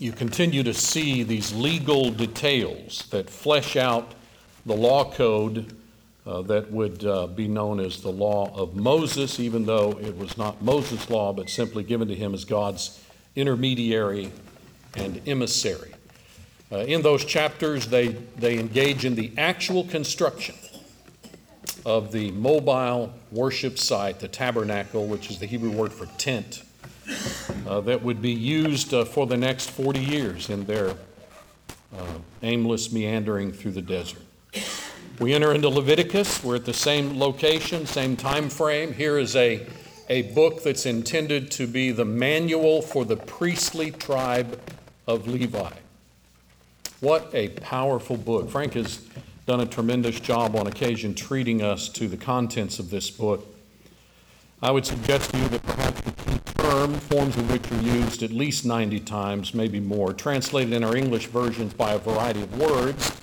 you continue to see these legal details that flesh out the law code that would be known as the law of Moses, even though it was not Moses' law, but simply given to him as God's intermediary and emissary. In those chapters, they engage in the actual construction of the mobile worship site, the tabernacle, which is the Hebrew word for tent, that would be used for the next 40 years in their aimless meandering through the desert. We enter into Leviticus. We're at the same location, same time frame. Here is a book that's intended to be the manual for the priestly tribe of Levi. What a powerful book. Frank has done a tremendous job on occasion treating us to the contents of this book. I would suggest to you that perhaps the key term, forms of which are used at least 90 times, maybe more, translated in our English versions by a variety of words,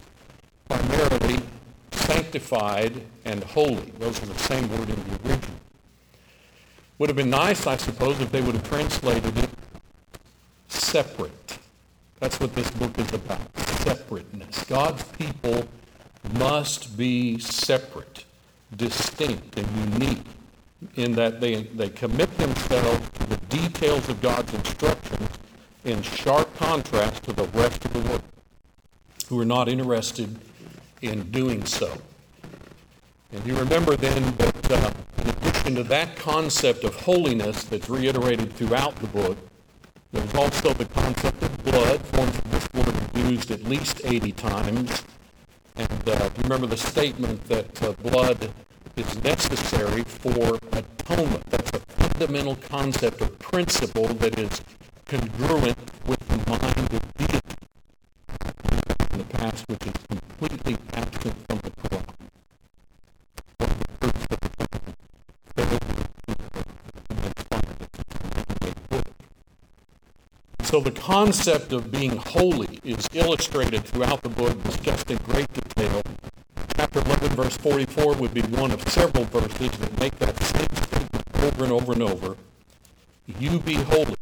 primarily sanctified and holy. Those are the same word in the original. Would have been nice, I suppose, if they would have translated it separate. That's what this book is about, separateness. God's people must be separate, distinct, and unique in that they commit themselves to the details of God's instructions in sharp contrast to the rest of the world who are not interested in doing so. And you remember then that in addition to that concept of holiness that's reiterated throughout the book, there's also the concept of blood, forms of this word used at least 80 times. And remember the statement that blood is necessary for atonement. That's a fundamental concept or principle that is congruent with the mind of deity in the past, which is completely absent from the Quran. So the concept of being holy is illustrated throughout the book, discussed in great detail. Chapter 11, verse 44 would be one of several verses that make that same statement over and over and over. You be holy.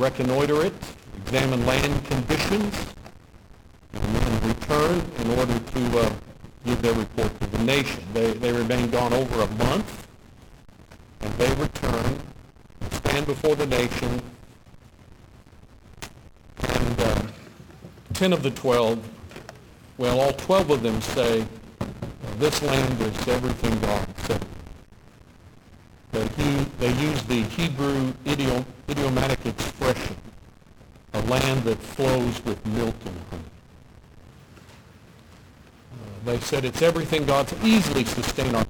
reconnoiter it, examine land conditions, and then return in order to give their report to the nation. They remained gone over a month, and they returned, stand before the nation, and 10 of the 12, well, all 12 of them say, this land is everything God said. They use the Hebrew idiomatic expression, a land that flows with milk and honey. They said it's everything God's easily sustain our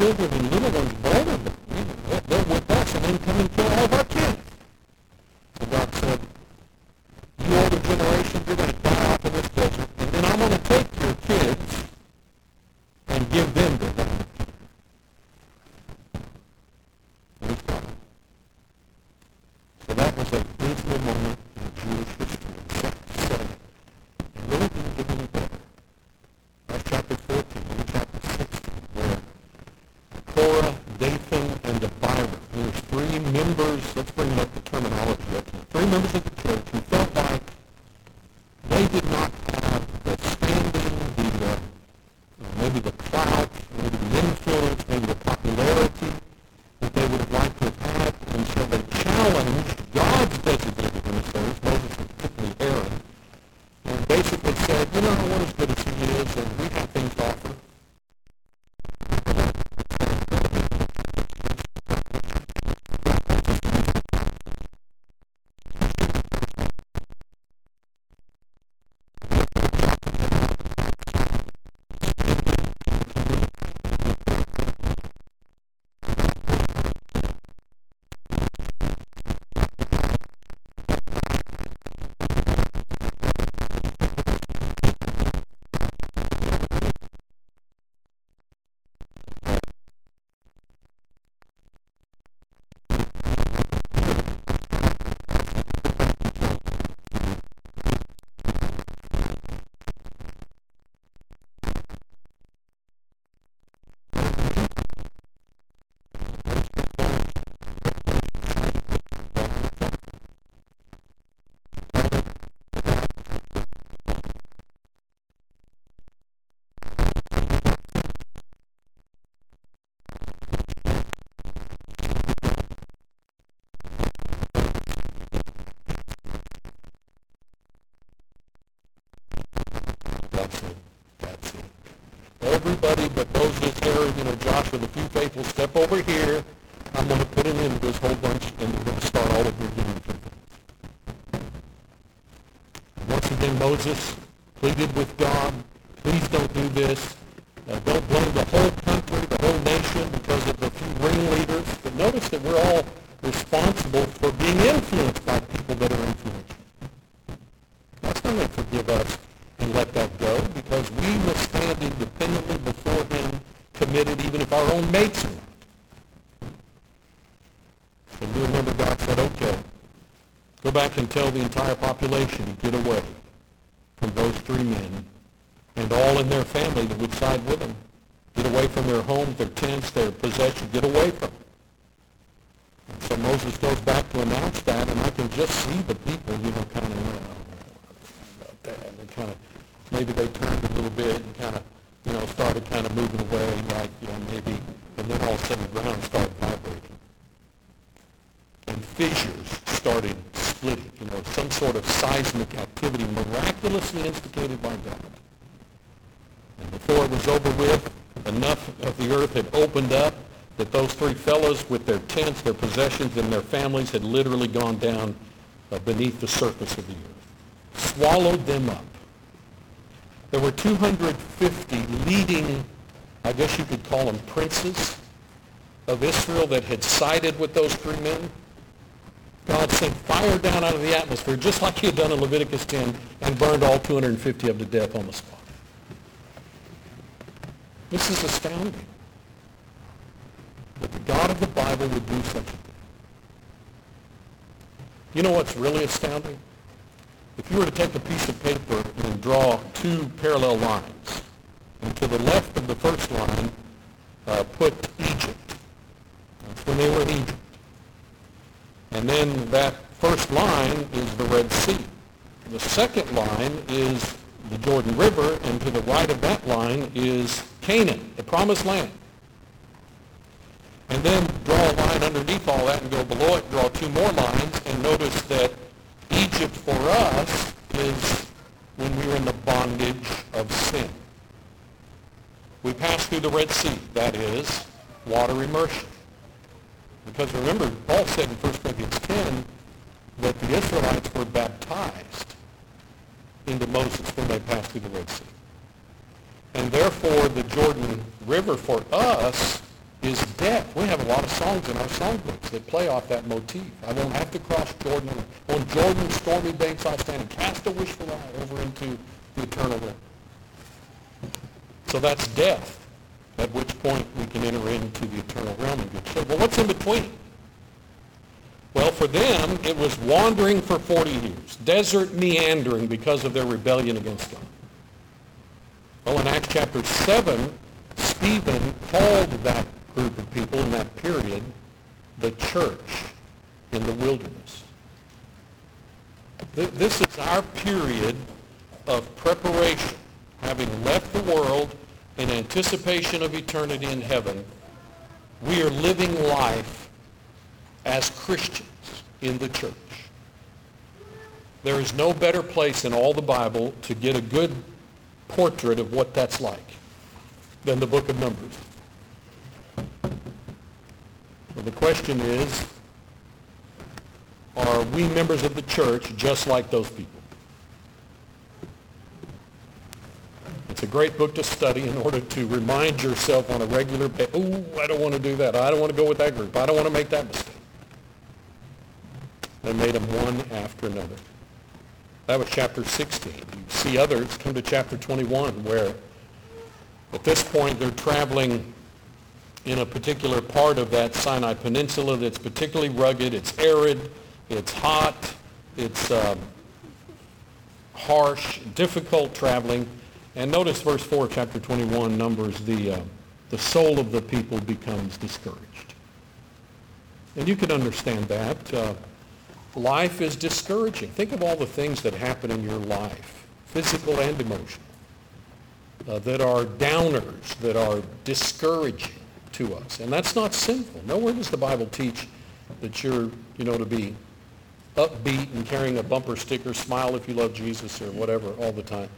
children and little ones vulnerable. They're with us, and they come and kill all of our kids. So God said, you older generation, you're going to die off in this desert, and then I'm going to take your kids and give them to them. And he's gone. So that was a pivotal moment in Jewish history. It really didn't get any better. That's chapter 14 and chapter 16, where Korah, Dathan, and Abiram, there's three members, let's bring up the terminology up here, three members of the church who felt like they did not have the standing, maybe the clout, maybe the influence, maybe the popularity that they would have liked to have had, and so they challenged God's designated ministers, Moses and particularly Aaron, and basically said, you know, we're as good as he is, and we have things to offer. Everybody but Moses, Aaron, Joshua, the few faithful, step over here. I'm going to put an end to this whole bunch, and we're going to start all over again. Once again, Moses pleaded with God, please don't do this. Don't blame the whole country, the whole nation, because of the few ringleaders. But notice that we're all responsible for being influenced by people that are influential. God's not going to forgive us and let that go, because we will stand independently before him, committed, even if our own mates are not. And you remember God said, okay, go back and tell the entire population to get away from those three men and all in their family that would side with them. Get away from their homes, their tents, their possessions. Get away from them. And so Moses goes back to announce that, and I can just see the people, kind of, maybe they turned a little bit and started moving away, maybe, and then all of a sudden the ground started vibrating. And fissures started splitting, some sort of seismic activity miraculously instigated by God. And before it was over with, enough of the earth had opened up that those three fellows with their tents, their possessions, and their families had literally gone down beneath the surface of the earth. Swallowed them up. There were 250 leading, I guess you could call them princes of Israel that had sided with those three men. God sent fire down out of the atmosphere, just like he had done in Leviticus 10, and burned all 250 of them to death on the spot. This is astounding, that the God of the Bible would do such a thing. You know what's really astounding? If you were to take a piece of paper and draw two parallel lines, and to the left of the first line, put Egypt. That's when they were in Egypt. And then that first line is the Red Sea. The second line is the Jordan River, and to the right of that line is Canaan, the Promised Land. And then draw a line underneath all that and go below it, draw two more lines, and notice that Egypt for us is when we were in the bondage of sin. We passed through the Red Sea, that is, water immersion. Because remember, Paul said in 1 Corinthians 10 that the Israelites were baptized into Moses when they passed through the Red Sea. And therefore, the Jordan River for us is death. We have a lot of songs in our songbooks that play off that motif. I won't have to cross Jordan. On Jordan's stormy banks I stand and cast a wishful eye over into the eternal river. So that's death, at which point we can enter into the eternal realm and get saved. Well, what's in between? Well, for them, it was wandering for 40 years, desert meandering because of their rebellion against God. Well, in Acts chapter 7, Stephen called that group of people in that period the church in the wilderness. This is our period of preparation, having left the world in anticipation of eternity in heaven. We are living life as Christians in the church. There is no better place in all the Bible to get a good portrait of what that's like than the book of Numbers. Well, the question is, are we members of the church just like those people? It's a great book to study in order to remind yourself on a regular basis, I don't want to do that. I don't want to go with that group. I don't want to make that mistake. They made them one after another. That was chapter 16. You see others come to chapter 21 where at this point they're traveling in a particular part of that Sinai Peninsula that's particularly rugged. It's arid. It's hot. It's harsh, difficult traveling. And notice verse 4 of chapter 21, Numbers, the soul of the people becomes discouraged. And you can understand that. Life is discouraging. Think of all the things that happen in your life, physical and emotional, that are downers, that are discouraging to us. And that's not sinful. Nowhere does the Bible teach that you're, to be upbeat and carrying a bumper sticker, smile if you love Jesus or whatever all the time.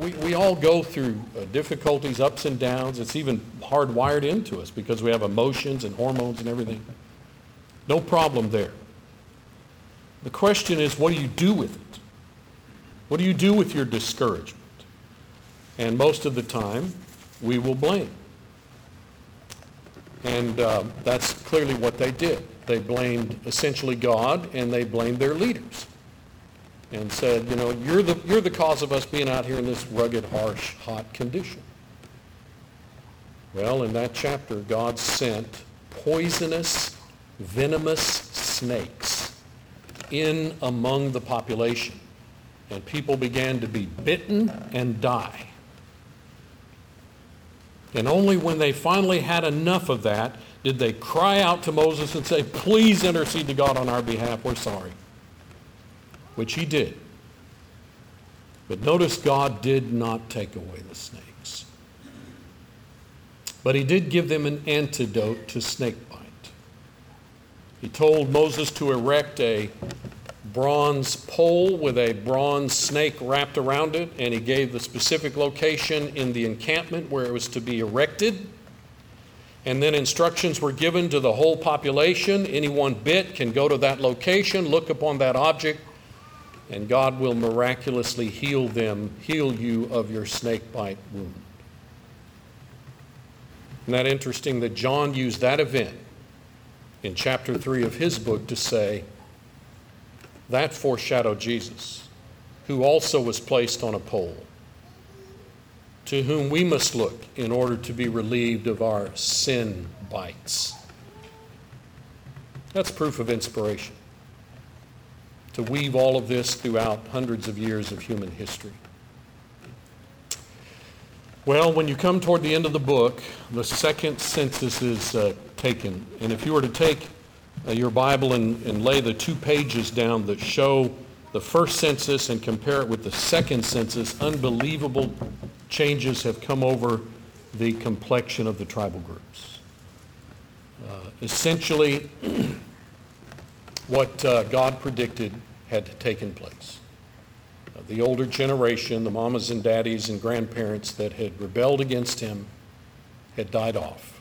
We all go through difficulties, ups and downs. It's even hardwired into us because we have emotions and hormones and everything. No problem there. The question is, what do you do with it? What do you do with your discouragement? And most of the time, we will blame. And that's clearly what they did. They blamed essentially God, and they blamed their leaders. And said, you're the cause of us being out here in this rugged, harsh, hot condition. Well, in that chapter, God sent poisonous, venomous snakes in among the population. And people began to be bitten and die. And only when they finally had enough of that did they cry out to Moses and say, please intercede to God on our behalf. We're sorry. Which he did. But notice God did not take away the snakes. But he did give them an antidote to snake bite. He told Moses to erect a bronze pole with a bronze snake wrapped around it, and he gave the specific location in the encampment where it was to be erected. And then instructions were given to the whole population. Anyone bit can go to that location, look upon that object, and God will miraculously heal you of your snake bite wound. Isn't that interesting that John used that event in chapter 3 of his book to say, that foreshadowed Jesus, who also was placed on a pole, to whom we must look in order to be relieved of our sin bites. That's proof of inspiration. To weave all of this throughout hundreds of years of human history. Well, when you come toward the end of the book, the second census is taken. And if you were to take your Bible and lay the two pages down that show the first census and compare it with the second census, unbelievable changes have come over the complexion of the tribal groups. Essentially, what God predicted had taken place. The older generation, the mamas and daddies and grandparents that had rebelled against him had died off.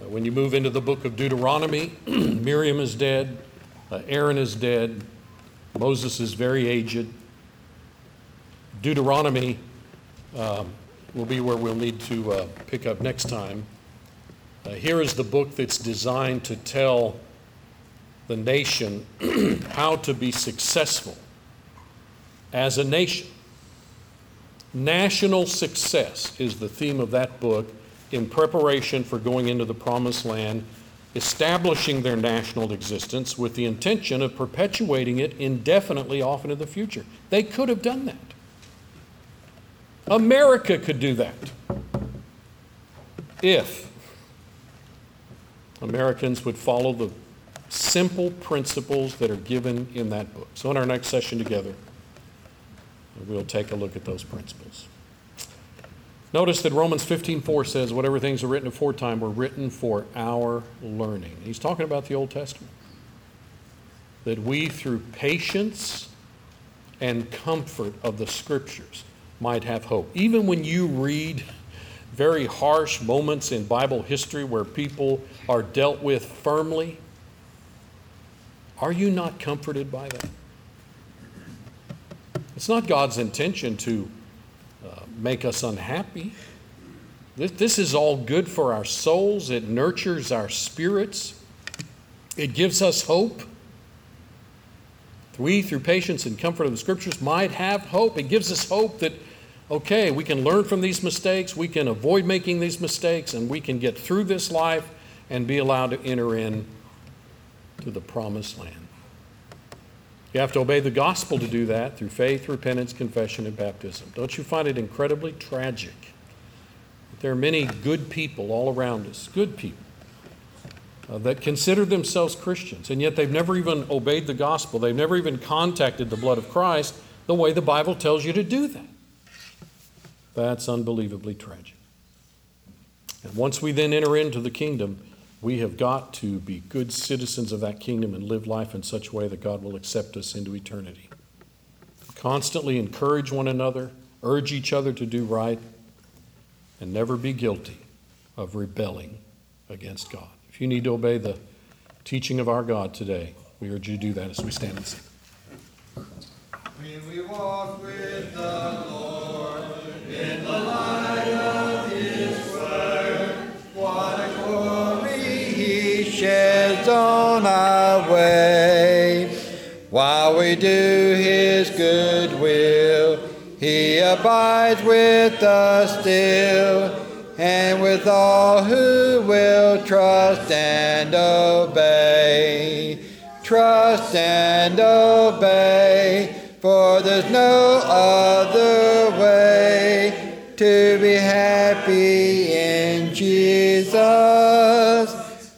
When you move into the book of Deuteronomy, Miriam is dead, Aaron is dead, Moses is very aged. Deuteronomy will be where we'll need to pick up next time. Here is the book that's designed to tell the nation how to be successful as a nation. National success is the theme of that book in preparation for going into the promised land, establishing their national existence with the intention of perpetuating it indefinitely off into the future. They could have done that. America could do that if Americans would follow the simple principles that are given in that book. So in our next session together, we'll take a look at those principles. Notice that Romans 15:4 says, whatever things are written aforetime were written for our learning. He's talking about the Old Testament. That we, through patience and comfort of the Scriptures, might have hope. Even when you read very harsh moments in Bible history where people are dealt with firmly, are you not comforted by that? It's not God's intention to make us unhappy. This is all good for our souls. It nurtures our spirits. It gives us hope. We, through patience and comfort of the Scriptures, might have hope. It gives us hope that, okay, we can learn from these mistakes, we can avoid making these mistakes, and we can get through this life and be allowed to enter in to the promised land. You have to obey the gospel to do that through faith, repentance, confession, and baptism. Don't you find it incredibly tragic that there are many good people all around us, good people, that consider themselves Christians, and yet they've never even obeyed the gospel. They've never even contacted the blood of Christ the way the Bible tells you to do that. That's unbelievably tragic. And once we then enter into the kingdom, we have got to be good citizens of that kingdom and live life in such a way that God will accept us into eternity. Constantly encourage one another, urge each other to do right, and never be guilty of rebelling against God. If you need to obey the teaching of our God today, we urge you to do that as we stand and sing. When we walk with the Lord in the light of His word, what a glory He sheds on our way. While we do His good will, He abides with us still. And with all who will trust and obey, for there's no other way to be happy in Jesus,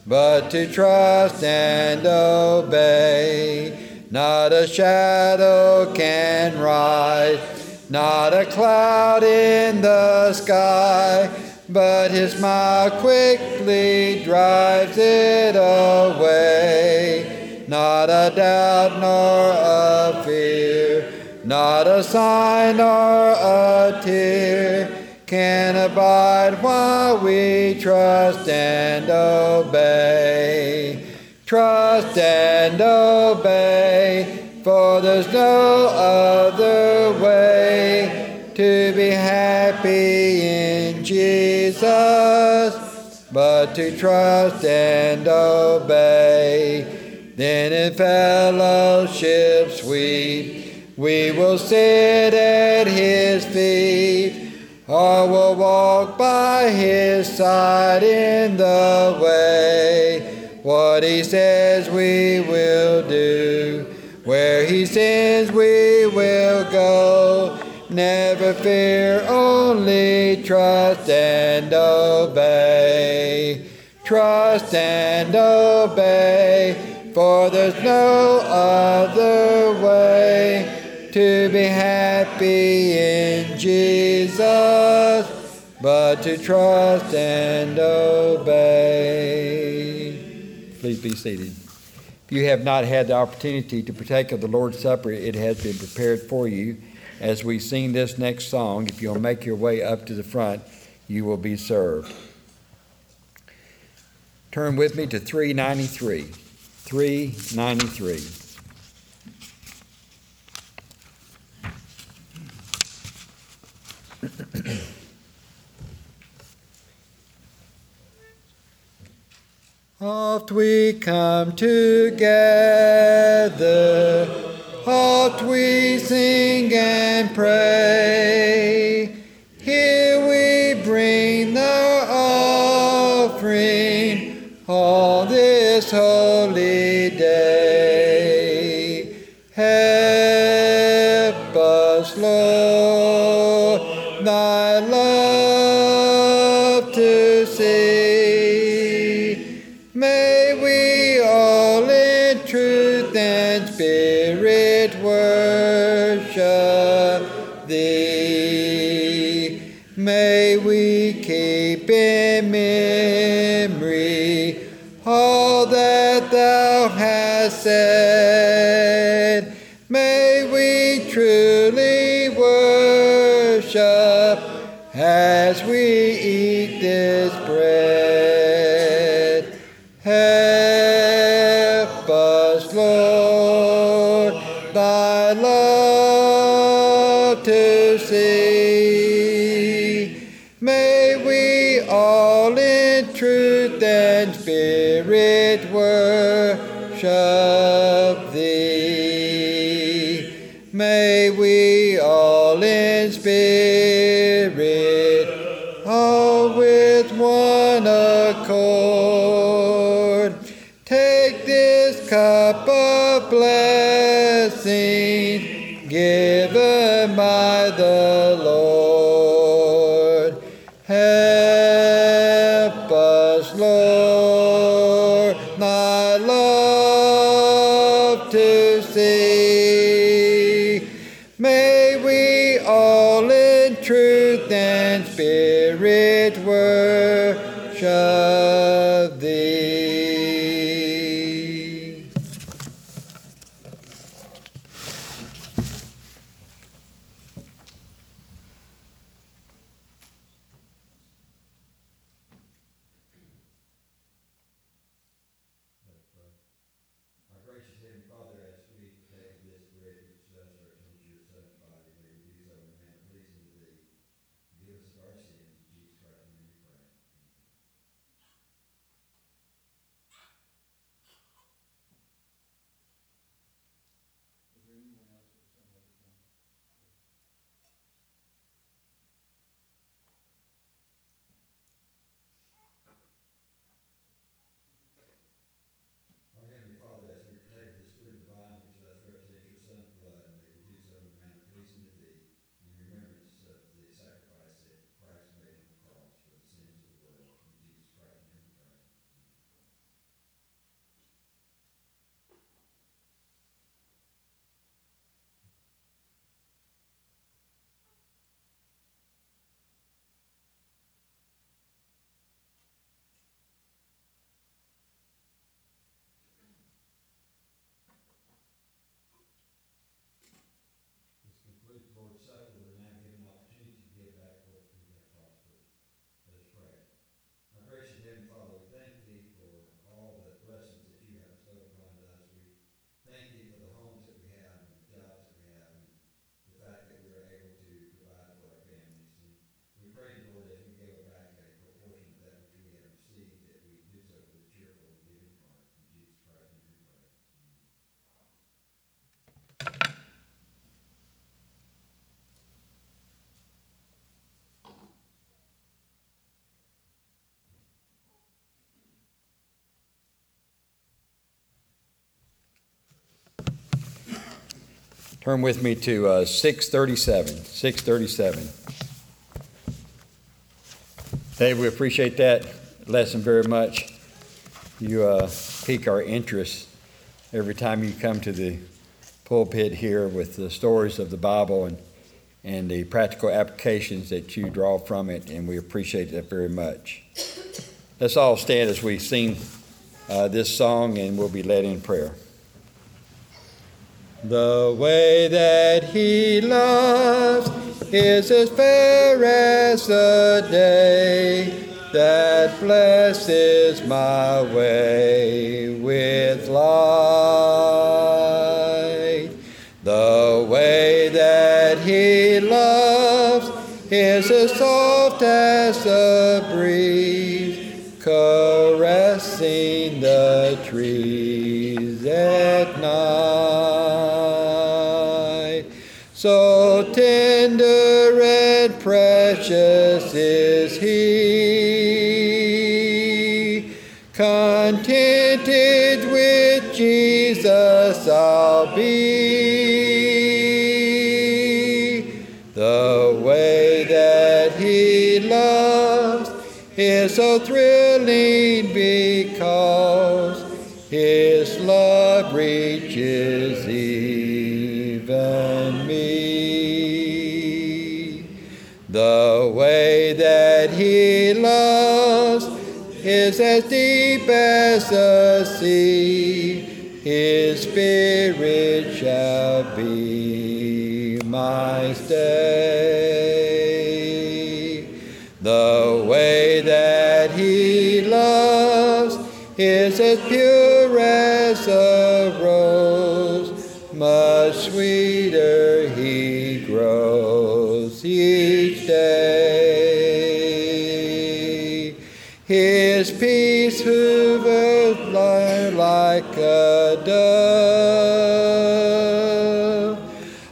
but to trust and obey. Not a shadow can rise, not a cloud in the sky, but His smile quickly drives it away. Not a doubt nor a fear, not a sign nor a tear can abide while we trust and obey. Trust and obey, for there's no other way to be happy in Jesus, but to trust and obey. Then in fellowship sweet, we will sit at His feet, or we'll walk by His side in the way. What He says we will do, where He sends we will go. Never fear, only trust and obey. Trust and obey, for there's no other way to be happy in Jesus, but to trust and obey. Please be seated. If you have not had the opportunity to partake of the Lord's Supper, it has been prepared for you. As we sing this next song, if you'll make your way up to the front, you will be served. Turn with me to 393. 393. Oft we come together, oft we sing and pray. Here we bring the offering, all this holy day. Help us, Lord, thy love to see. May we all in truth and spirit worship thee. May we keep in memory all that thou hast said. May we truly worship as we eat this bread. Help us, Lord, thy love to see. May we all in truth and spirit worship thee. May we all in spirit, all with one accord, take this cup of blessing given by the Lord. Help us, Lord, thy love to see. May we all in truth and spirit worship thee. Turn with me to 637. Dave, we appreciate that lesson very much. You pique our interest every time you come to the pulpit here with the stories of the Bible and the practical applications that you draw from it, and we appreciate that very much. Let's all stand as we sing this song, and we'll be led in prayer. The way that he loves is as fair as the day that blesses my way with light. The way that he loves is as soft as the breeze caressing precious is he. Contented with Jesus I'll be. The way that he loves is so thrilling because his love reaches even me. The way that he loves is as deep as the sea. His spirit shall be my stay. The way that he loves is as pure as a rose, much sweeter he grows each day. His peace hovers like a dove.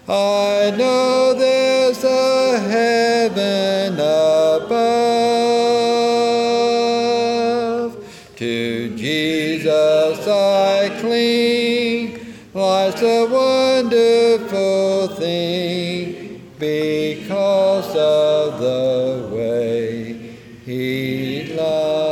I know there's a heaven above. To Jesus I cling. Life's a wonderful thing because of the way he loves.